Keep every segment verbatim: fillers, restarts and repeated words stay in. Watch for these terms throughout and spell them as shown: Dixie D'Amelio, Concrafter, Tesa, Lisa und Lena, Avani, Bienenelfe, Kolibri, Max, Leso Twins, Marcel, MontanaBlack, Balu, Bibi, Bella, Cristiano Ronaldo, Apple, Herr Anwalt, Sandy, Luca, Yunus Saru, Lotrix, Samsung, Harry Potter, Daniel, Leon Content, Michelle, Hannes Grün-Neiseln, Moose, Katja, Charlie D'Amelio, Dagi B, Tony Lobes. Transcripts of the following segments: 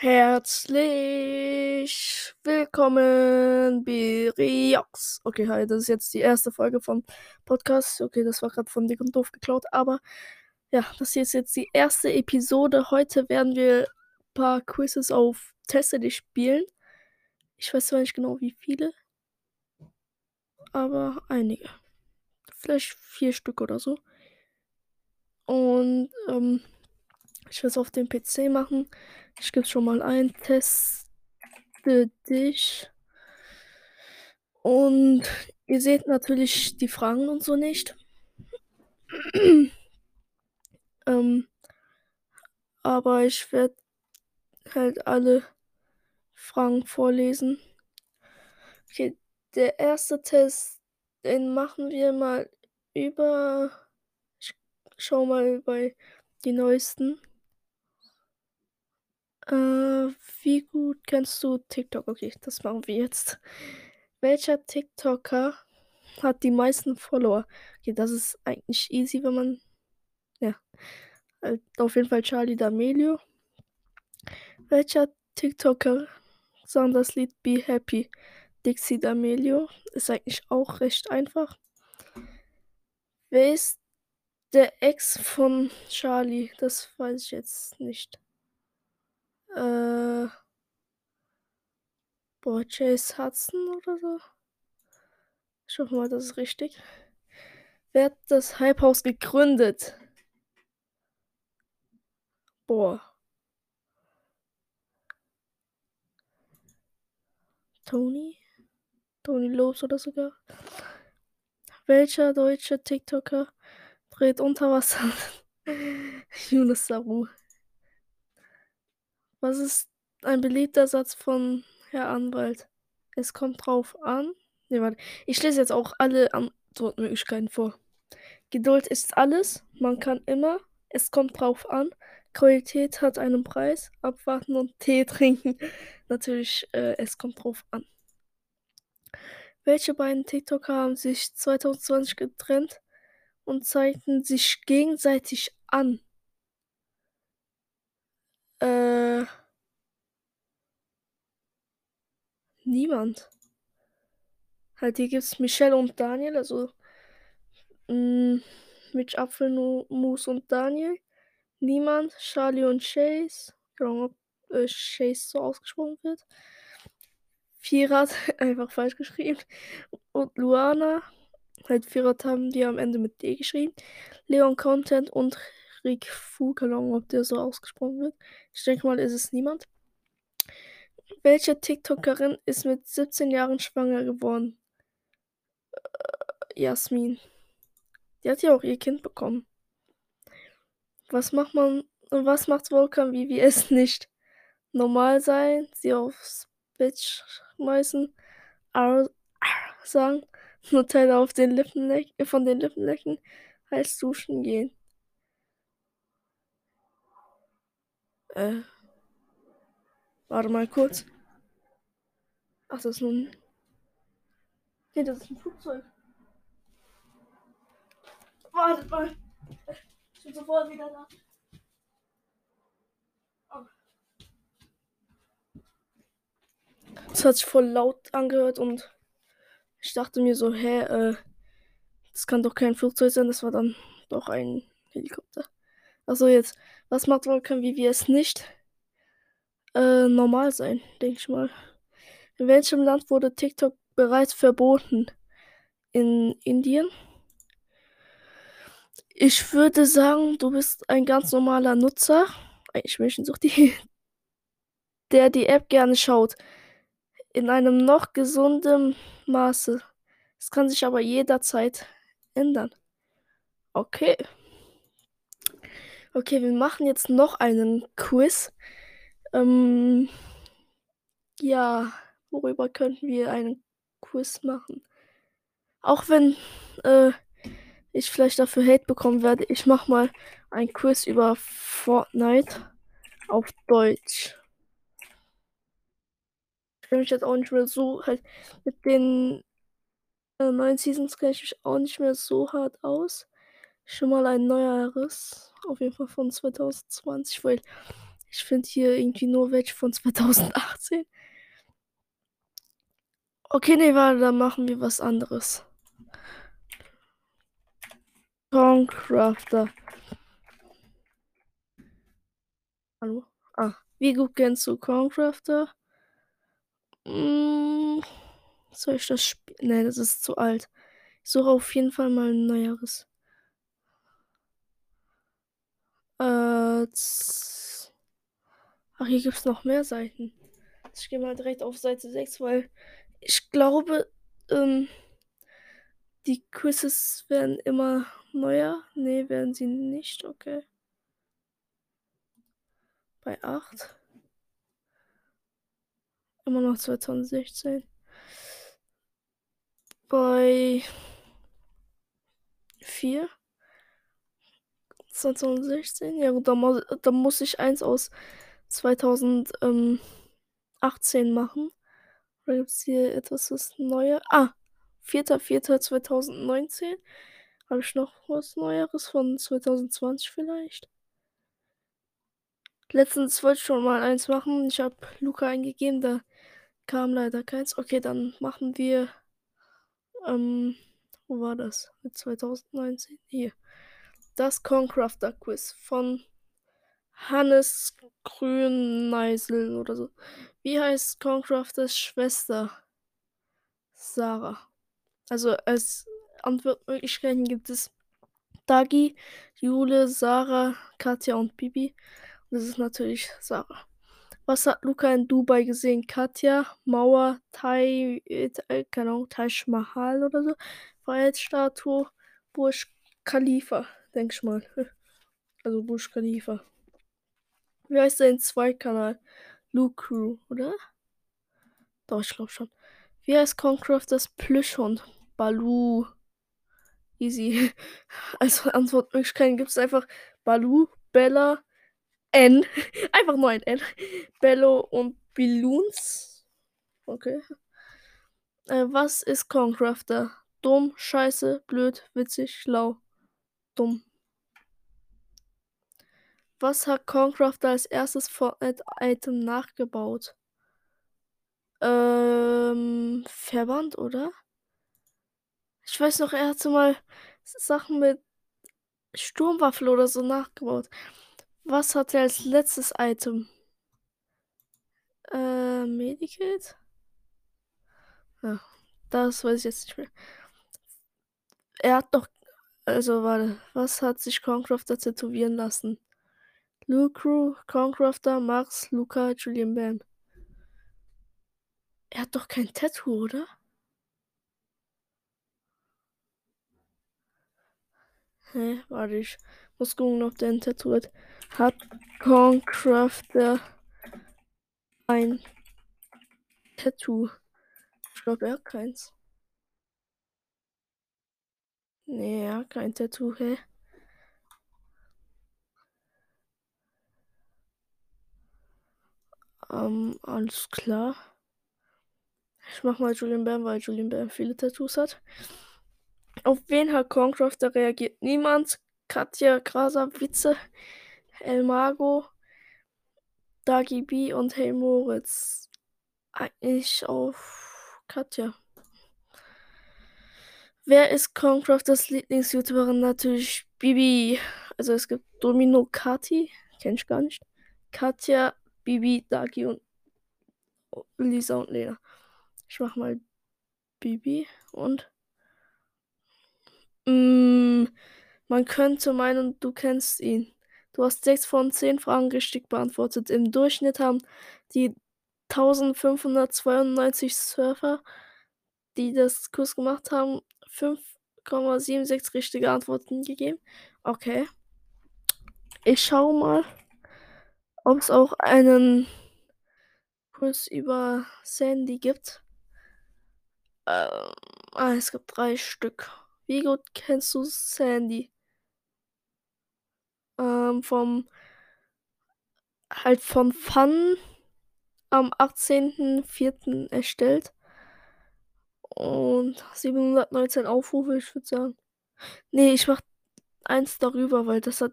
Herzlich willkommen, Biriaks. Okay, hi, das ist jetzt die erste Folge vom Podcast. Okay, das war gerade von Dick und Doof geklaut, aber ja, das hier ist jetzt die erste Episode. Heute werden wir ein paar Quizzes auf Teste spielen. Ich weiß zwar nicht genau, wie viele, aber einige. Vielleicht vier Stück oder so. Und, ähm... ich will es auf dem P C machen. Ich gebe schon mal ein. Teste dich. Und ihr seht natürlich die Fragen und so nicht. ähm, aber ich werde halt alle Fragen vorlesen. Okay, der erste Test, den machen wir mal über... Ich schau mal bei die neuesten. Uh, wie gut kennst du TikTok? Okay, das machen wir jetzt. Welcher TikToker hat die meisten Follower? Okay, das ist eigentlich easy, wenn man... Ja. Auf jeden Fall Charlie D'Amelio. Welcher TikToker sang das Lied Be Happy? Dixie D'Amelio. Ist eigentlich auch recht einfach. Wer ist der Ex von Charlie? Das weiß ich jetzt nicht. Äh, boah, Chase Hudson oder so. Ich hoffe mal, das ist richtig. Wer hat das Hypehaus gegründet? Boah. Tony? Tony Lobes oder sogar? Welcher deutsche TikToker dreht unter Wasser? Yunus Saru. Was ist ein beliebter Satz von Herr Anwalt? Es kommt drauf an. Ne, warte. Ich lese jetzt auch alle Antwortmöglichkeiten vor. Geduld ist alles. Man kann immer. Es kommt drauf an. Qualität hat einen Preis. Abwarten und Tee trinken. Natürlich, äh, es kommt drauf an. Welche beiden TikToker haben sich zwanzig zwanzig getrennt und zeigten sich gegenseitig an? Äh. Niemand. Halt, hier gibt es Michelle und Daniel, also mh, Mitch Apfel, Moose und Daniel. Niemand. Charlie und Chase. Genau, ob äh, Chase so ausgesprochen wird. Firat, einfach falsch geschrieben. Und Luana. Halt, Firat haben die am Ende mit D geschrieben. Leon Content und Rick Fu, keine Ahnung, ob der so ausgesprochen wird. Ich denke mal, ist es niemand. Welche TikTokerin ist mit siebzehn Jahren schwanger geworden? Äh, Jasmin. Die hat ja auch ihr Kind bekommen. Was macht man, was macht Volkan wie wir es nicht? Normal sein, sie aufs Bett schmeißen, ar, ar, sagen, nur Teile auf den Lippen leck, von den Lippen lecken, heiß duschen gehen. Äh, warte mal kurz. Ach, das ist nun. Nee, das ist ein Flugzeug. Wartet mal. Ich bin sofort wieder da. Das hat sich voll laut angehört und ich dachte mir so, hä, äh, das kann doch kein Flugzeug sein, das war dann doch ein Helikopter. Achso, jetzt. Was macht Volkan, wie wir es nicht? Äh, normal sein, denke ich mal. In welchem Land wurde TikTok bereits verboten? In Indien? Ich würde sagen, du bist ein ganz normaler Nutzer. Eigentlich Menschensuchti. Der die App gerne schaut. In einem noch gesunden Maße. Es kann sich aber jederzeit ändern. Okay. Okay, wir machen jetzt noch einen Quiz. Ähm, ja, worüber könnten wir einen Quiz machen? Auch wenn äh, ich vielleicht dafür Hate bekommen werde, ich mache mal ein Quiz über Fortnite auf Deutsch. Ich kenne mich jetzt auch nicht mehr so, halt mit den äh, neuen Seasons kenne ich mich auch nicht mehr so hart aus. Schon mal ein neueres, auf jeden Fall von zwanzig zwanzig, weil Ich finde hier irgendwie nur welche von zwanzig achtzehn. Okay, nee, warte, dann machen wir was anderes. Concrafter. Hallo? Ah, wie gut kennst du Concrafter? Hm, soll ich das Spiel? Nein, das ist zu alt. Ich suche auf jeden Fall mal ein neueres. Äh, Ach, hier gibt es noch mehr Seiten. Ich gehe mal direkt auf Seite sechs, weil ich glaube, ähm, die Quizzes werden immer neuer. Ne, werden sie nicht. Okay. Bei acht. Immer noch zwanzig sechzehn. Bei vier. zwanzig sechzehn. Ja gut, da muss, da muss ich eins aus zwanzig achtzehn machen. Oder gibt es hier etwas, was neuer? Ah, vierter vierter zweitausendneunzehn. Habe ich noch was Neueres von zwanzig zwanzig vielleicht? Letztens wollte ich schon mal eins machen. Ich habe Luca eingegeben, da kam leider keins. Okay, dann machen wir. Ähm, wo war das? Mit zwanzig neunzehn? Hier. Das Concrafter Quiz von Hannes Grün-Neiseln oder so. Wie heißt Concrafters Schwester? Sarah. Also als Antwortmöglichkeiten gibt es Dagi, Jule, Sarah, Katja und Bibi. Und das ist natürlich Sarah. Was hat Luca in Dubai gesehen? Katja, Mauer, Tai, äh, keine Ahnung, Taj Mahal oder so. Freiheitsstatue, Burj Khalifa, denke ich mal. Also Burj Khalifa. Wie heißt sein Zweikanal? Lucru, oder? Doch, ich glaube schon. Wie heißt Concrafters Plüschhund? Balu. Easy. Als Antwortmöglichkeiten gibt es einfach Balu, Bella, N. Einfach nur ein N. Bello und Biluns. Okay. Äh, was ist Concrafter? Dumm, scheiße, blöd, witzig, schlau. Dumm. Was hat Concrafter als erstes Fortnite-Item nachgebaut? Ähm, Verband, oder? Ich weiß noch, er hatte mal Sachen mit Sturmwaffel oder so nachgebaut. Was hat er als letztes Item? Äh, Medikit? Ja, das weiß ich jetzt nicht mehr. Er hat doch, also warte, was hat sich Concrafter tätowieren lassen? Lucru, Concrafter, Max, Luca, Julian Bam. Er hat doch kein Tattoo, oder? Hä, warte, ich muss gucken, ob der ein Tattoo hat. Hat Concrafter ein Tattoo? Ich glaube, er hat keins. Nee, er hat kein Tattoo, hä? Um, alles klar. Ich mach mal Julian Bam, weil Julian Bam viele Tattoos hat. Auf wen hat Concrafter reagiert? Niemand. Katja, Grasa, Witze, El Mago, Dagi B und Hey Moritz. Eigentlich auf Katja. Wer ist Concrafters Lieblings-YouTuberin? Natürlich Bibi. Also es gibt Domino Kati, kenn ich gar nicht. Katja, Bibi, Dagi und Lisa und Lena. Ich mach mal Bibi und mm, man könnte meinen, du kennst ihn. Du hast sechs von zehn Fragen richtig beantwortet. Im Durchschnitt haben die eintausendfünfhundertzweiundneunzig Surfer, die das Kurs gemacht haben, fünf Komma sechsundsiebzig richtige Antworten gegeben. Okay. Ich schau mal, ob es auch einen Kurs über Sandy gibt. Ähm, ah, es gibt drei Stück. Wie gut kennst du Sandy? Ähm, vom halt von Fun am achtzehnten vierten erstellt und siebenhundertneunzehn Aufrufe, ich würde sagen. Nee, ich mach eins darüber, weil das hat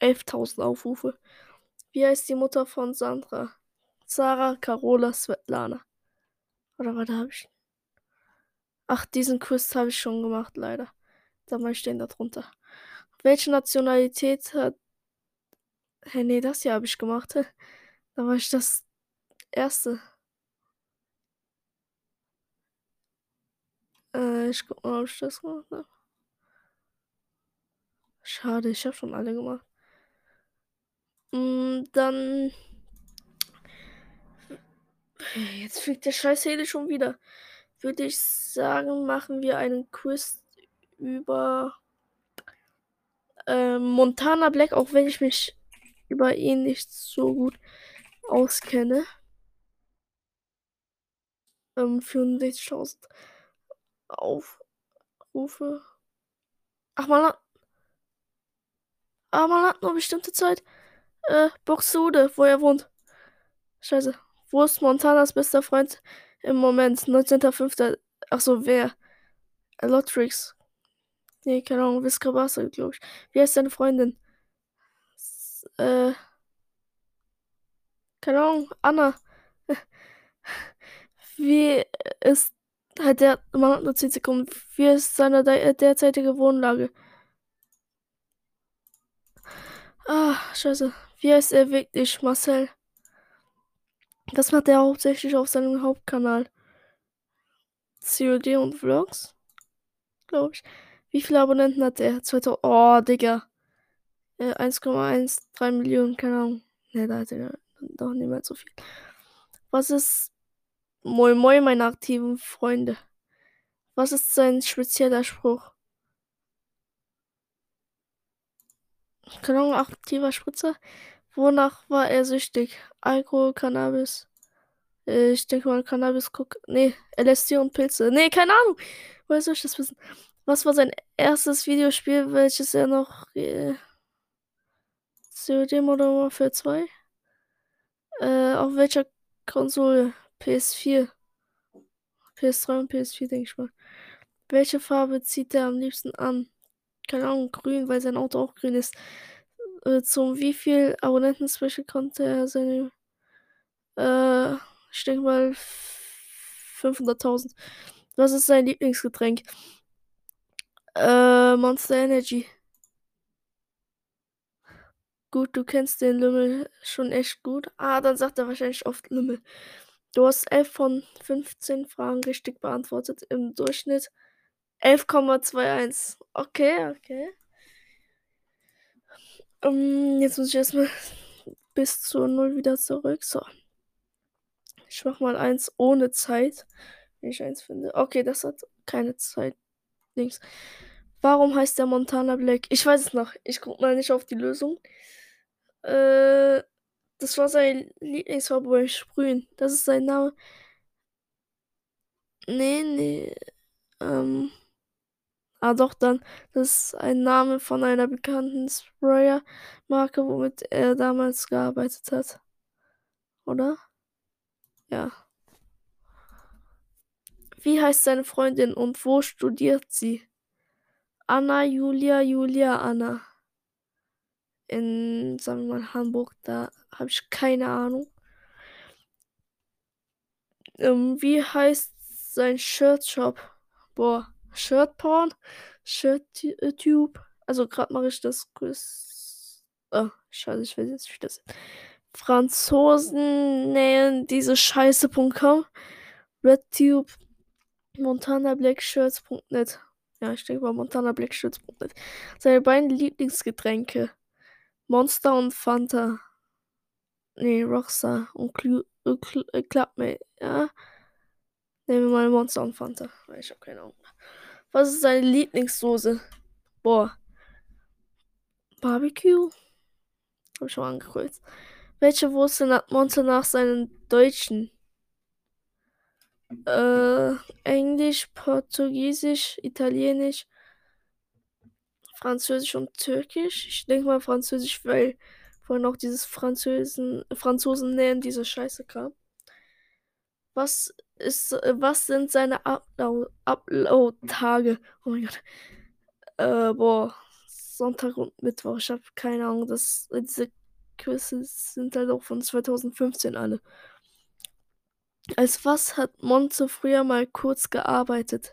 elftausend Aufrufe. Wie heißt die Mutter von Sandra? Sarah, Carola, Svetlana. Oder was habe ich? Ach, diesen Quiz habe ich schon gemacht, leider. Da mal stehen da drunter. Welche Nationalität hat... Hä, nee, das hier habe ich gemacht. Da war ich das Erste. Äh, ich guck mal, ob ich das gemacht habe. Schade, ich habe schon alle gemacht. Mm, dann... Jetzt fliegt der scheiß Heli schon wieder. Würde ich sagen, machen wir einen Quiz über äh, MontanaBlack, auch wenn ich mich über ihn nicht so gut auskenne. Ähm, vierundsechzigtausend Aufrufe. Ach, man hat... Ah, man hat nur bestimmte Zeit. Äh, Boxude, wo er wohnt. Scheiße. Wo ist Montanas bester Freund im Moment? neunzehnter fünfter Achso, wer? Lotrix. Nee, keine Ahnung. Viscabasa, glaube ich. Wie heißt deine Freundin? S- äh. Keine Ahnung. Anna. Wie ist. Halt der. Man hat nur zehn Sekunden. Wie ist seine de- derzeitige Wohnlage? Ah, scheiße. Wie heißt er wirklich? Marcel. Das macht er hauptsächlich auf seinem Hauptkanal. C O D und Vlogs? Glaube ich. Wie viele Abonnenten hat er? zweitausend. Oh, Digga. Äh, eins Komma eins drei Millionen, keine Ahnung. Ne, da hat er doch niemals so viel. Was ist... Moin Moin, meine aktiven Freunde. Was ist sein spezieller Spruch? Keine Ahnung, aktiver Spritzer? Wonach war er süchtig? Alkohol, Cannabis. Ich denke mal, Cannabis, guck. Nee, L S D und Pilze. Nee, keine Ahnung. Woher soll ich das wissen? Was war sein erstes Videospiel, welches er noch. Äh, C O D Modern Warfare zwei? Äh, auf welcher Konsole? P S vier. P S drei und P S vier, denke ich mal. Welche Farbe zieht er am liebsten an? Keine Ahnung, grün, weil sein Auto auch grün ist. Zum wie viel Abonnenten-Special konnte er seine, äh, ich denke mal fünfhunderttausend. Was ist sein Lieblingsgetränk? Äh, Monster Energy. Gut, du kennst den Lümmel schon echt gut. Ah, dann sagt er wahrscheinlich oft Lümmel. Du hast elf von fünfzehn Fragen richtig beantwortet. Im Durchschnitt elf Komma einundzwanzig. Okay, okay. Um, jetzt muss ich erstmal bis zur null wieder zurück. So. Ich mach mal eins ohne Zeit. Wenn ich eins finde. Okay, das hat keine Zeit. Links. Warum heißt der MontanaBlack? Ich weiß es noch. Ich guck mal nicht auf die Lösung. Äh, das war sein Lieblingsfarbe beim Sprühen. Das ist sein Name. Nee, nee. Ähm. Ah doch, dann, das ist ein Name von einer bekannten Sprayer-Marke, womit er damals gearbeitet hat. Oder? Ja. Wie heißt seine Freundin und wo studiert sie? Anna, Julia, Julia, Anna. In, sagen wir mal, Hamburg, da habe ich keine Ahnung. Ähm, wie heißt sein Shirtshop? Boah. Shirtporn, Shirttube. Also gerade mache ich das Quiz. Oh, scheiße, ich weiß jetzt nicht, das. Franzosen nähen diese Scheiße Punkt com. RedTube. MontanaBlackShirts Punkt net. Ja, ich denke mal MontanaBlackShirts Punkt net. Seine beiden Lieblingsgetränke. Monster und Fanta. Nee, Rockstar und Clubmate. Ja. Nehmen wir mal Monster und Fanta. Ich habe keine Ahnung. Was ist seine Lieblingssoße? Boah. Barbecue? Hab ich schon angekreuzt. Welche Wurzeln hat Monster nach seinen Deutschen? Äh, Englisch, Portugiesisch, Italienisch, Französisch und Türkisch. Ich denke mal Französisch, weil vorhin auch dieses Französen, Franzosen nähen, diese Scheiße kam. Was ist, was sind seine Upload-Tage? Upload oh mein Gott. Äh, boah. Sonntag und Mittwoch. Ich habe keine Ahnung. Das, diese Quizzes sind halt auch von zwanzig fünfzehn alle. Als was hat Monte früher mal kurz gearbeitet?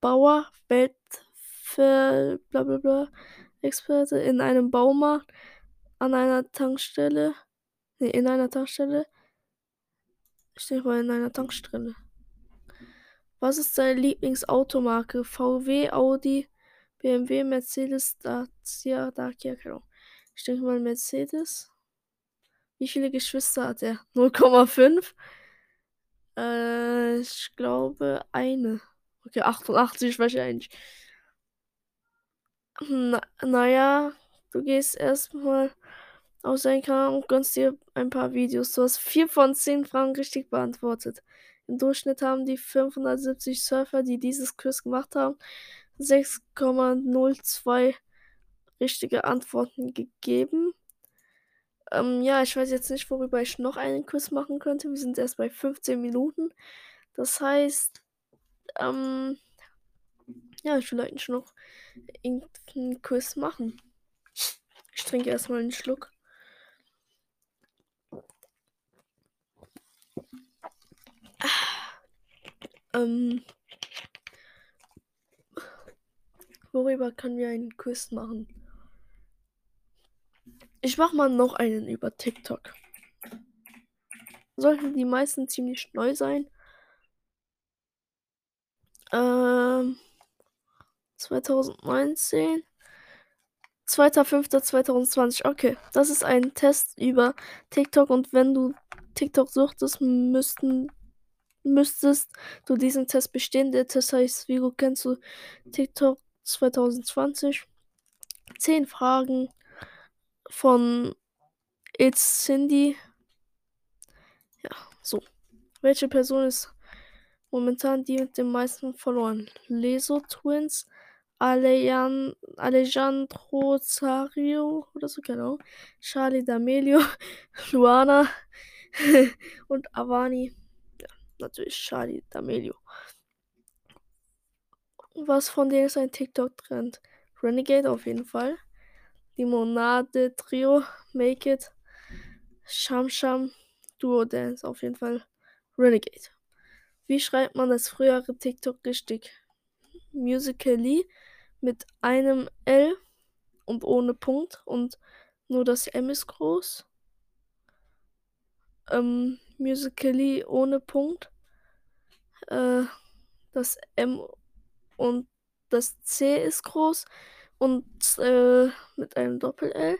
Bauer, Weltver... blablabla, Experte in einem Baumarkt, an einer Tankstelle, ne, in einer Tankstelle, ich denke mal in einer Tankstelle. Was ist deine Lieblingsautomarke? V W, Audi, B M W, Mercedes, Dacia, Dacia, keine Ahnung. Ich denke mal Mercedes. Wie viele Geschwister hat er? null Komma fünf? Äh, ich glaube eine. Okay, achtundachtzig wahrscheinlich. Na, naja, du gehst erstmal auf seinen Kanal und gönnst dir ein paar Videos. Du hast vier von zehn Fragen richtig beantwortet. Im Durchschnitt haben die fünfhundertsiebzig Surfer, die dieses Quiz gemacht haben, sechs Komma null zwei richtige Antworten gegeben. Ähm, ja, ich weiß jetzt nicht, worüber ich noch einen Quiz machen könnte. Wir sind erst bei fünfzehn Minuten. Das heißt, ähm, ja, ich will eigentlich noch irgendeinen Quiz machen. Ich trinke erstmal einen Schluck. Ähm, worüber können wir einen Quiz machen? Ich mache mal noch einen über TikTok. Sollten die meisten ziemlich neu sein. Ähm, zwanzig neunzehn. zweiter fünfter zweitausendzwanzig. Okay, das ist ein Test über TikTok und wenn du TikTok suchtest, müssten müsstest du diesen Test bestehen. Der Test heißt, wie gut kennst du TikTok zwanzig zwanzig? zehn Fragen von It's Cindy. Ja, so. Welche Person ist momentan die mit den meisten Followern? Leso Twins, Alejan, Alejandro Zario oder so, genau. Charlie D'Amelio, Luana und Avani. Natürlich Charlie D'Amelio. Was von denen ist ein TikTok-Trend? Renegade auf jeden Fall. Limonade Trio, Make It, Sham Sham, Duo Dance auf jeden Fall. Renegade. Wie schreibt man das frühere TikTok richtig? Musical.ly mit einem L und ohne Punkt und nur das M ist groß. Ähm, Musical.ly ohne Punkt. Äh, das M und das C ist groß und äh, mit einem Doppel-L.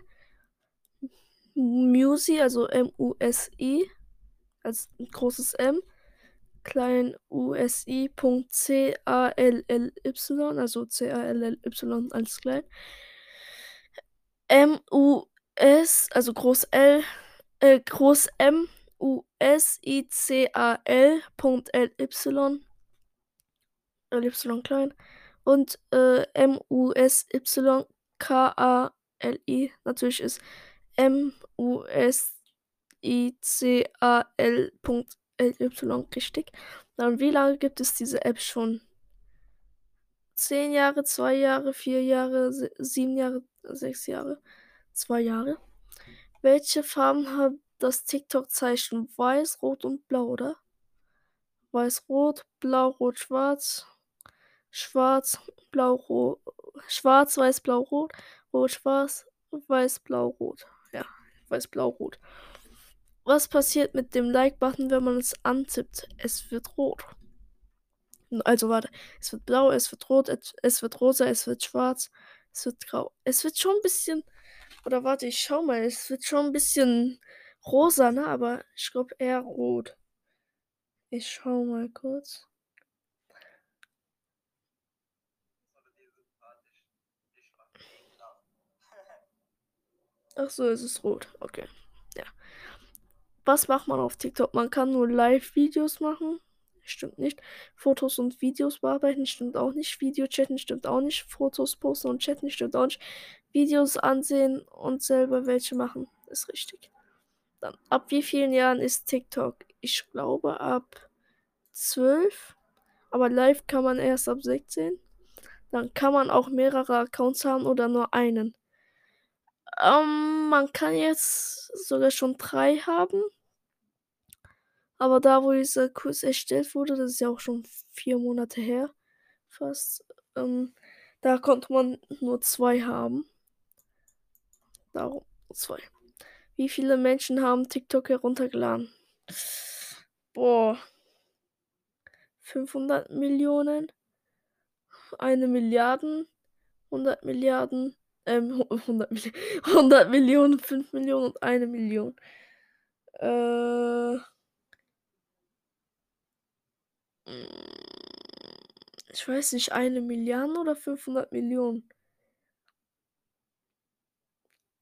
Musi, also M U S I, als großes M. Klein U S I. C A L L Y, also C A L L Y als klein. M U S, also groß L, äh, groß M U S I C A L Punkt L Y, L Y klein und äh, M U S Y K A L I. Natürlich ist M U S I C A L Punkt L Y richtig. Dann, wie lange gibt es diese App schon? zehn Jahre, zwei Jahre, vier Jahre, sieben Jahre, sechs Jahre, zwei Jahre. Welche Farben hat das TikTok-Zeichen? Weiß, Rot und Blau, oder? Weiß, Rot, Blau, Rot, Schwarz. Schwarz, Blau, Rot. Schwarz, Weiß, Blau, Rot. Rot, Schwarz, Weiß, Blau, Rot. Ja, Weiß, Blau, Rot. Was passiert mit dem Like-Button, wenn man es antippt? Es wird rot. Also warte, es wird blau, es wird rot, es wird rosa, es wird schwarz, es wird grau. Es wird schon ein bisschen, oder warte, ich schau mal, es wird schon ein bisschen rosa, ne? Aber ich glaube eher rot. Ich schau mal kurz. Ach so, es ist rot, okay. Was macht man auf TikTok? Man kann nur Live-Videos machen. Stimmt nicht. Fotos und Videos bearbeiten. Stimmt auch nicht. Video-Chatten. Stimmt auch nicht. Fotos posten und chatten. Stimmt auch nicht. Videos ansehen und selber welche machen. Ist richtig. Dann, ab wie vielen Jahren ist TikTok? Ich glaube ab zwölf. Aber live kann man erst ab sechzehn. Dann kann man auch mehrere Accounts haben oder nur einen. Ähm, man kann jetzt sogar schon drei haben. Aber da, wo dieser Kurs erstellt wurde, das ist ja auch schon vier Monate her, fast, ähm, da konnte man nur zwei haben. Darum zwei. Wie viele Menschen haben TikTok heruntergeladen? Boah. fünfhundert Millionen? Eine Milliarde? hundert Milliarden? Ähm, hundert Milliarden? hundert Millionen, fünf Millionen und eine Million. Äh. Ich weiß nicht, eine Milliarde oder fünfhundert Millionen?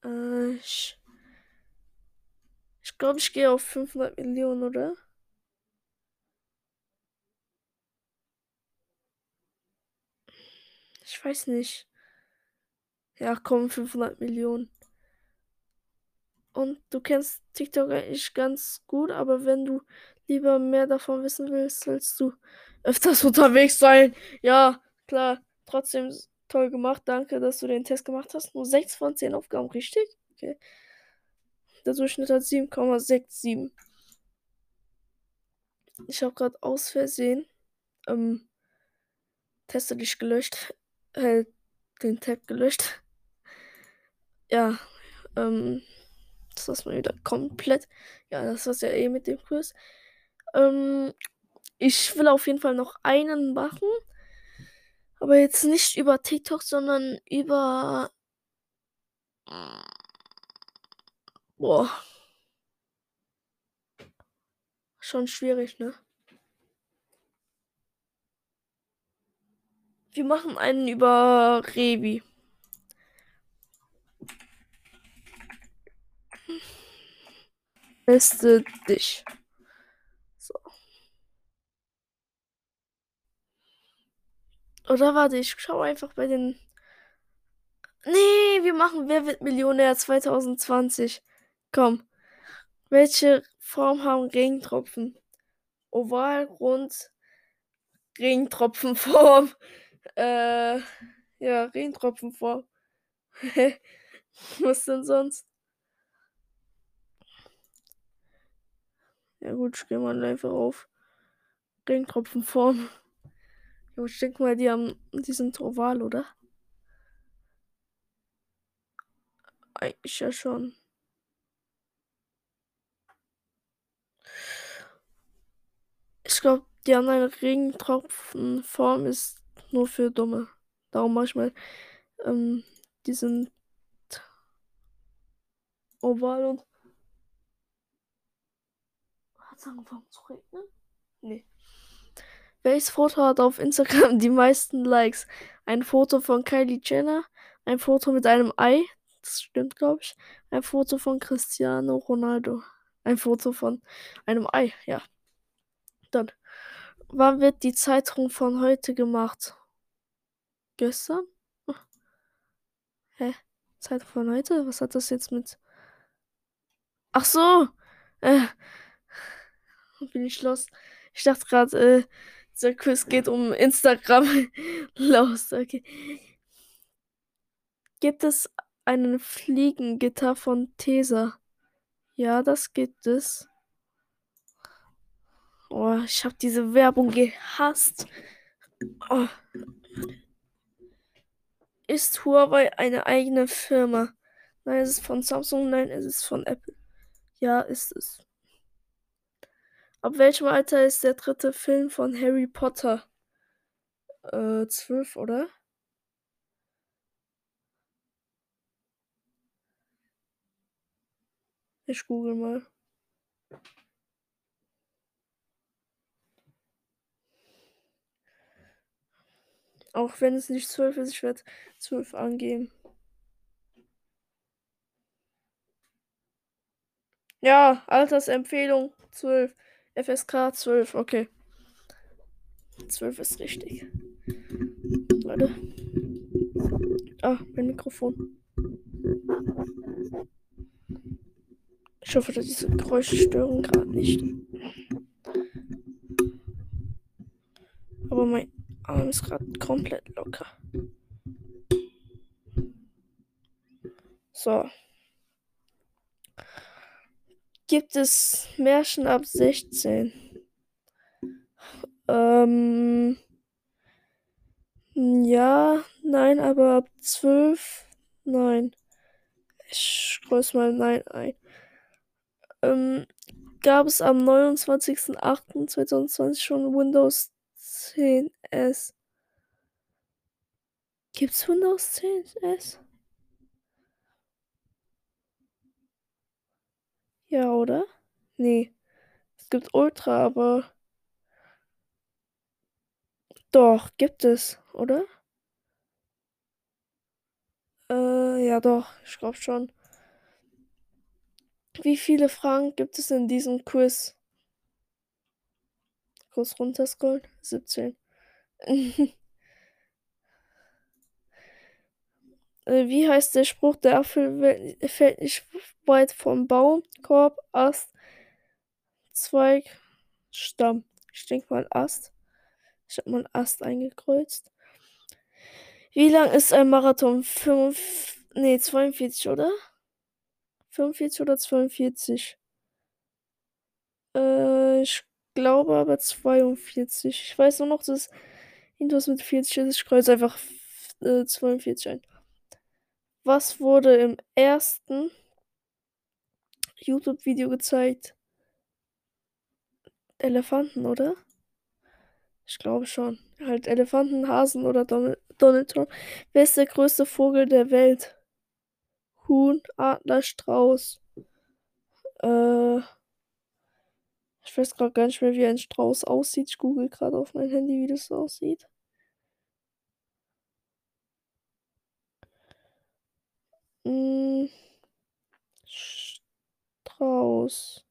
Äh, ich ich glaube, ich gehe auf fünfhundert Millionen, oder? Ich weiß nicht. Ja, komm, fünfhundert Millionen. Und du kennst TikTok eigentlich ganz gut, aber wenn du lieber mehr davon wissen willst, sollst du öfters unterwegs sein. Ja, klar, trotzdem toll gemacht. Danke, dass du den Test gemacht hast. Nur sechs von zehn Aufgaben, richtig? Okay. Der Durchschnitt hat sieben Komma siebenundsechzig. Ich habe gerade aus Versehen ähm, Teste dich gelöscht. Äh, den Tab gelöscht. Ja, ähm, das war's mal wieder komplett. Ja, das war's ja eh mit dem Kurs. Ähm, ich will auf jeden Fall noch einen machen. Aber jetzt nicht über TikTok, sondern über... Boah. Schon schwierig, ne? Wir machen einen über Revi. Teste dich. So. Oder warte, ich schaue einfach bei den... Nee, wir machen Wer wird Millionär zwanzig zwanzig. Komm. Welche Form haben Regentropfen? Oval, rund, Regentropfenform. Äh, ja, Regentropfenform. Was denn sonst? Ja gut, ich gehe mal einfach auf Regentropfenform. Ja, ich denke mal, die haben, die sind oval, oder? Eigentlich ja schon. Ich glaube, die haben eine Regentropfenform, ist nur für Dumme. Darum manchmal ähm, die sind oval und hat es angefangen zu regnen? Nee. Welches Foto hat auf Instagram die meisten Likes? Ein Foto von Kylie Jenner, ein Foto mit einem Ei, das stimmt glaube ich, ein Foto von Cristiano Ronaldo, ein Foto von einem Ei, ja. Dann, wann wird die Zeitung von heute gemacht? Gestern? Oh. Hä? Zeitung von heute? Was hat das jetzt mit... Ach so! Äh. Bin ich los. Ich dachte gerade, äh, dieser Quiz geht um Instagram. Los, okay. Gibt es einen Fliegengitter von Tesa? Ja, das gibt es. Oh, ich habe diese Werbung gehasst. Oh. Ist Huawei eine eigene Firma? Nein, es ist von Samsung. Nein, es ist von Apple. Ja, ist es. Ab welchem Alter ist der dritte Film von Harry Potter? Äh, zwölf, oder? Ich google mal. Auch wenn es nicht zwölf ist, ich werde zwölf angeben. Ja, Altersempfehlung zwölf. F S K zwölf, okay. zwölf ist richtig. Warte. Ah, mein Mikrofon. Ich hoffe, dass diese Geräusche stören gerade nicht. Aber mein Arm ist gerade komplett locker. So. Gibt es Märchen ab sechzehn? Ähm. Ja, nein, aber ab zwölf? Nein. Ich grüße mal nein ein. Ähm, gab es am neunundzwanzigsten achten zweitausendzwanzig schon Windows zehn S? Gibt's Windows zehn S? Ja, oder? Nee. Es gibt Ultra, aber... Doch, gibt es, oder? Äh, ja doch, ich glaube schon. Wie viele Fragen gibt es in diesem Quiz? Kurz runterscrollen. siebzehn. Wie heißt der Spruch? Der Apfel fällt nicht weit vom Baum, Korb, Ast, Zweig, Stamm. Ich denke mal Ast. Ich habe mal Ast eingekreuzt. Wie lang ist ein Marathon? Fünf, nee, zweiundvierzig, oder? fünfundvierzig oder zweiundvierzig? Äh, ich glaube aber zweiundvierzig. Ich weiß nur noch, dass irgendwas mit vierzig ist. Ich kreuze einfach äh, zweiundvierzig ein. Was wurde im ersten YouTube-Video gezeigt? Elefanten, oder? Ich glaube schon. Halt Elefanten, Hasen oder Donald, Donald Trump. Wer ist der größte Vogel der Welt? Huhn, Adler, Strauß. Äh, ich weiß gerade gar nicht mehr, wie ein Strauß aussieht. Ich google gerade auf mein Handy, wie das aussieht. Hm, Strauß.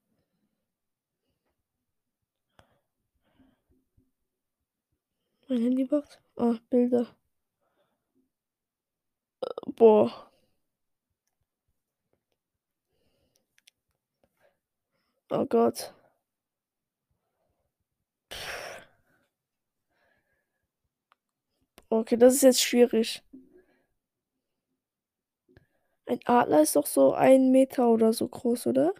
Mein Handy backt. Ah, Bilder. Äh, boah. Oh Gott. Puh. Okay, das ist jetzt schwierig. Ein Adler ist doch so ein Meter oder so groß, oder?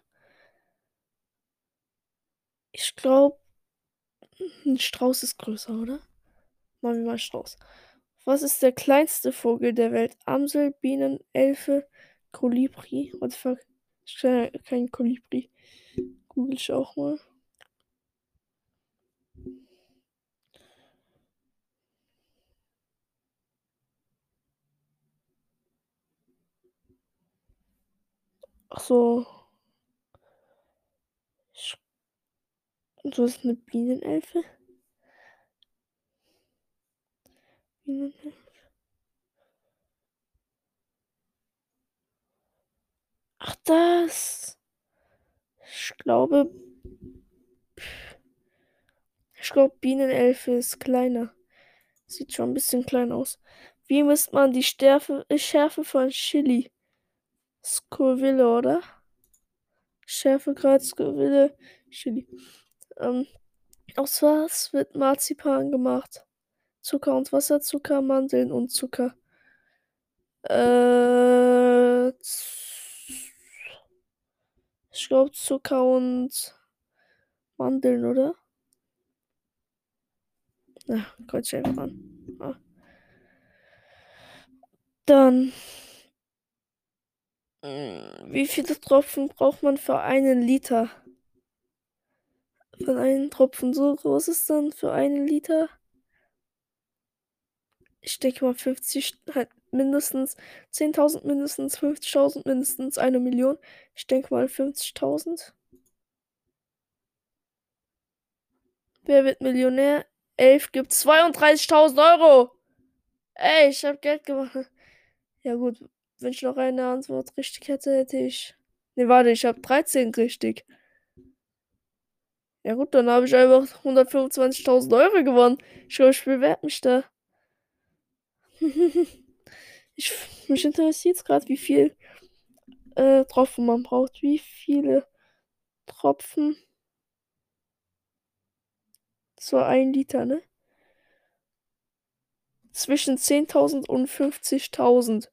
Ich glaube, ein Strauß ist größer, oder? Machen wir mal Strauß. Was ist der kleinste Vogel der Welt? Amsel, Bienenelfe, Kolibri. What the fuck? Ich kenne keinen Kolibri. Google ich auch mal. Ach so. Und so ist eine Bienenelfe. Ach, das. Ich glaube. Ich glaube, Bienenelfe ist kleiner. Sieht schon ein bisschen klein aus. Wie misst man die Stärfe, Schärfe von Chili? Scoville, oder? Schärfegrad, Scoville, Chili. Ähm, aus was wird Marzipan gemacht? Zucker und Wasser, Zucker, Mandeln und Zucker. Äh, ich glaube Zucker und Mandeln, oder? Na, Gott sei Dank. Ah. Dann. Wie viele Tropfen braucht man für einen Liter? Von einem Tropfen so groß ist dann für einen Liter? Ich denke mal fünfzig, halt mindestens zehntausend, mindestens fünfzigtausend, mindestens eine Million. Ich denke mal fünfzigtausend. Wer wird Millionär? elf gibt zweiunddreißigtausend Euro. Ey, ich habe Geld gemacht. Ja gut, wenn ich noch eine Antwort richtig hätte, hätte ich... Ne, warte, ich habe dreizehn richtig. Ja gut, dann habe ich einfach hundertfünfundzwanzigtausend Euro gewonnen. Ich glaube, ich bewerte mich da. Ich, mich interessiert es gerade, wie viel äh, Tropfen man braucht. Wie viele Tropfen? Das war ein Liter, ne? Zwischen zehntausend und fünfzigtausend.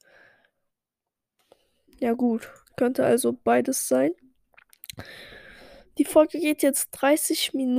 Ja gut, könnte also beides sein. Die Folge geht jetzt dreißig Minuten.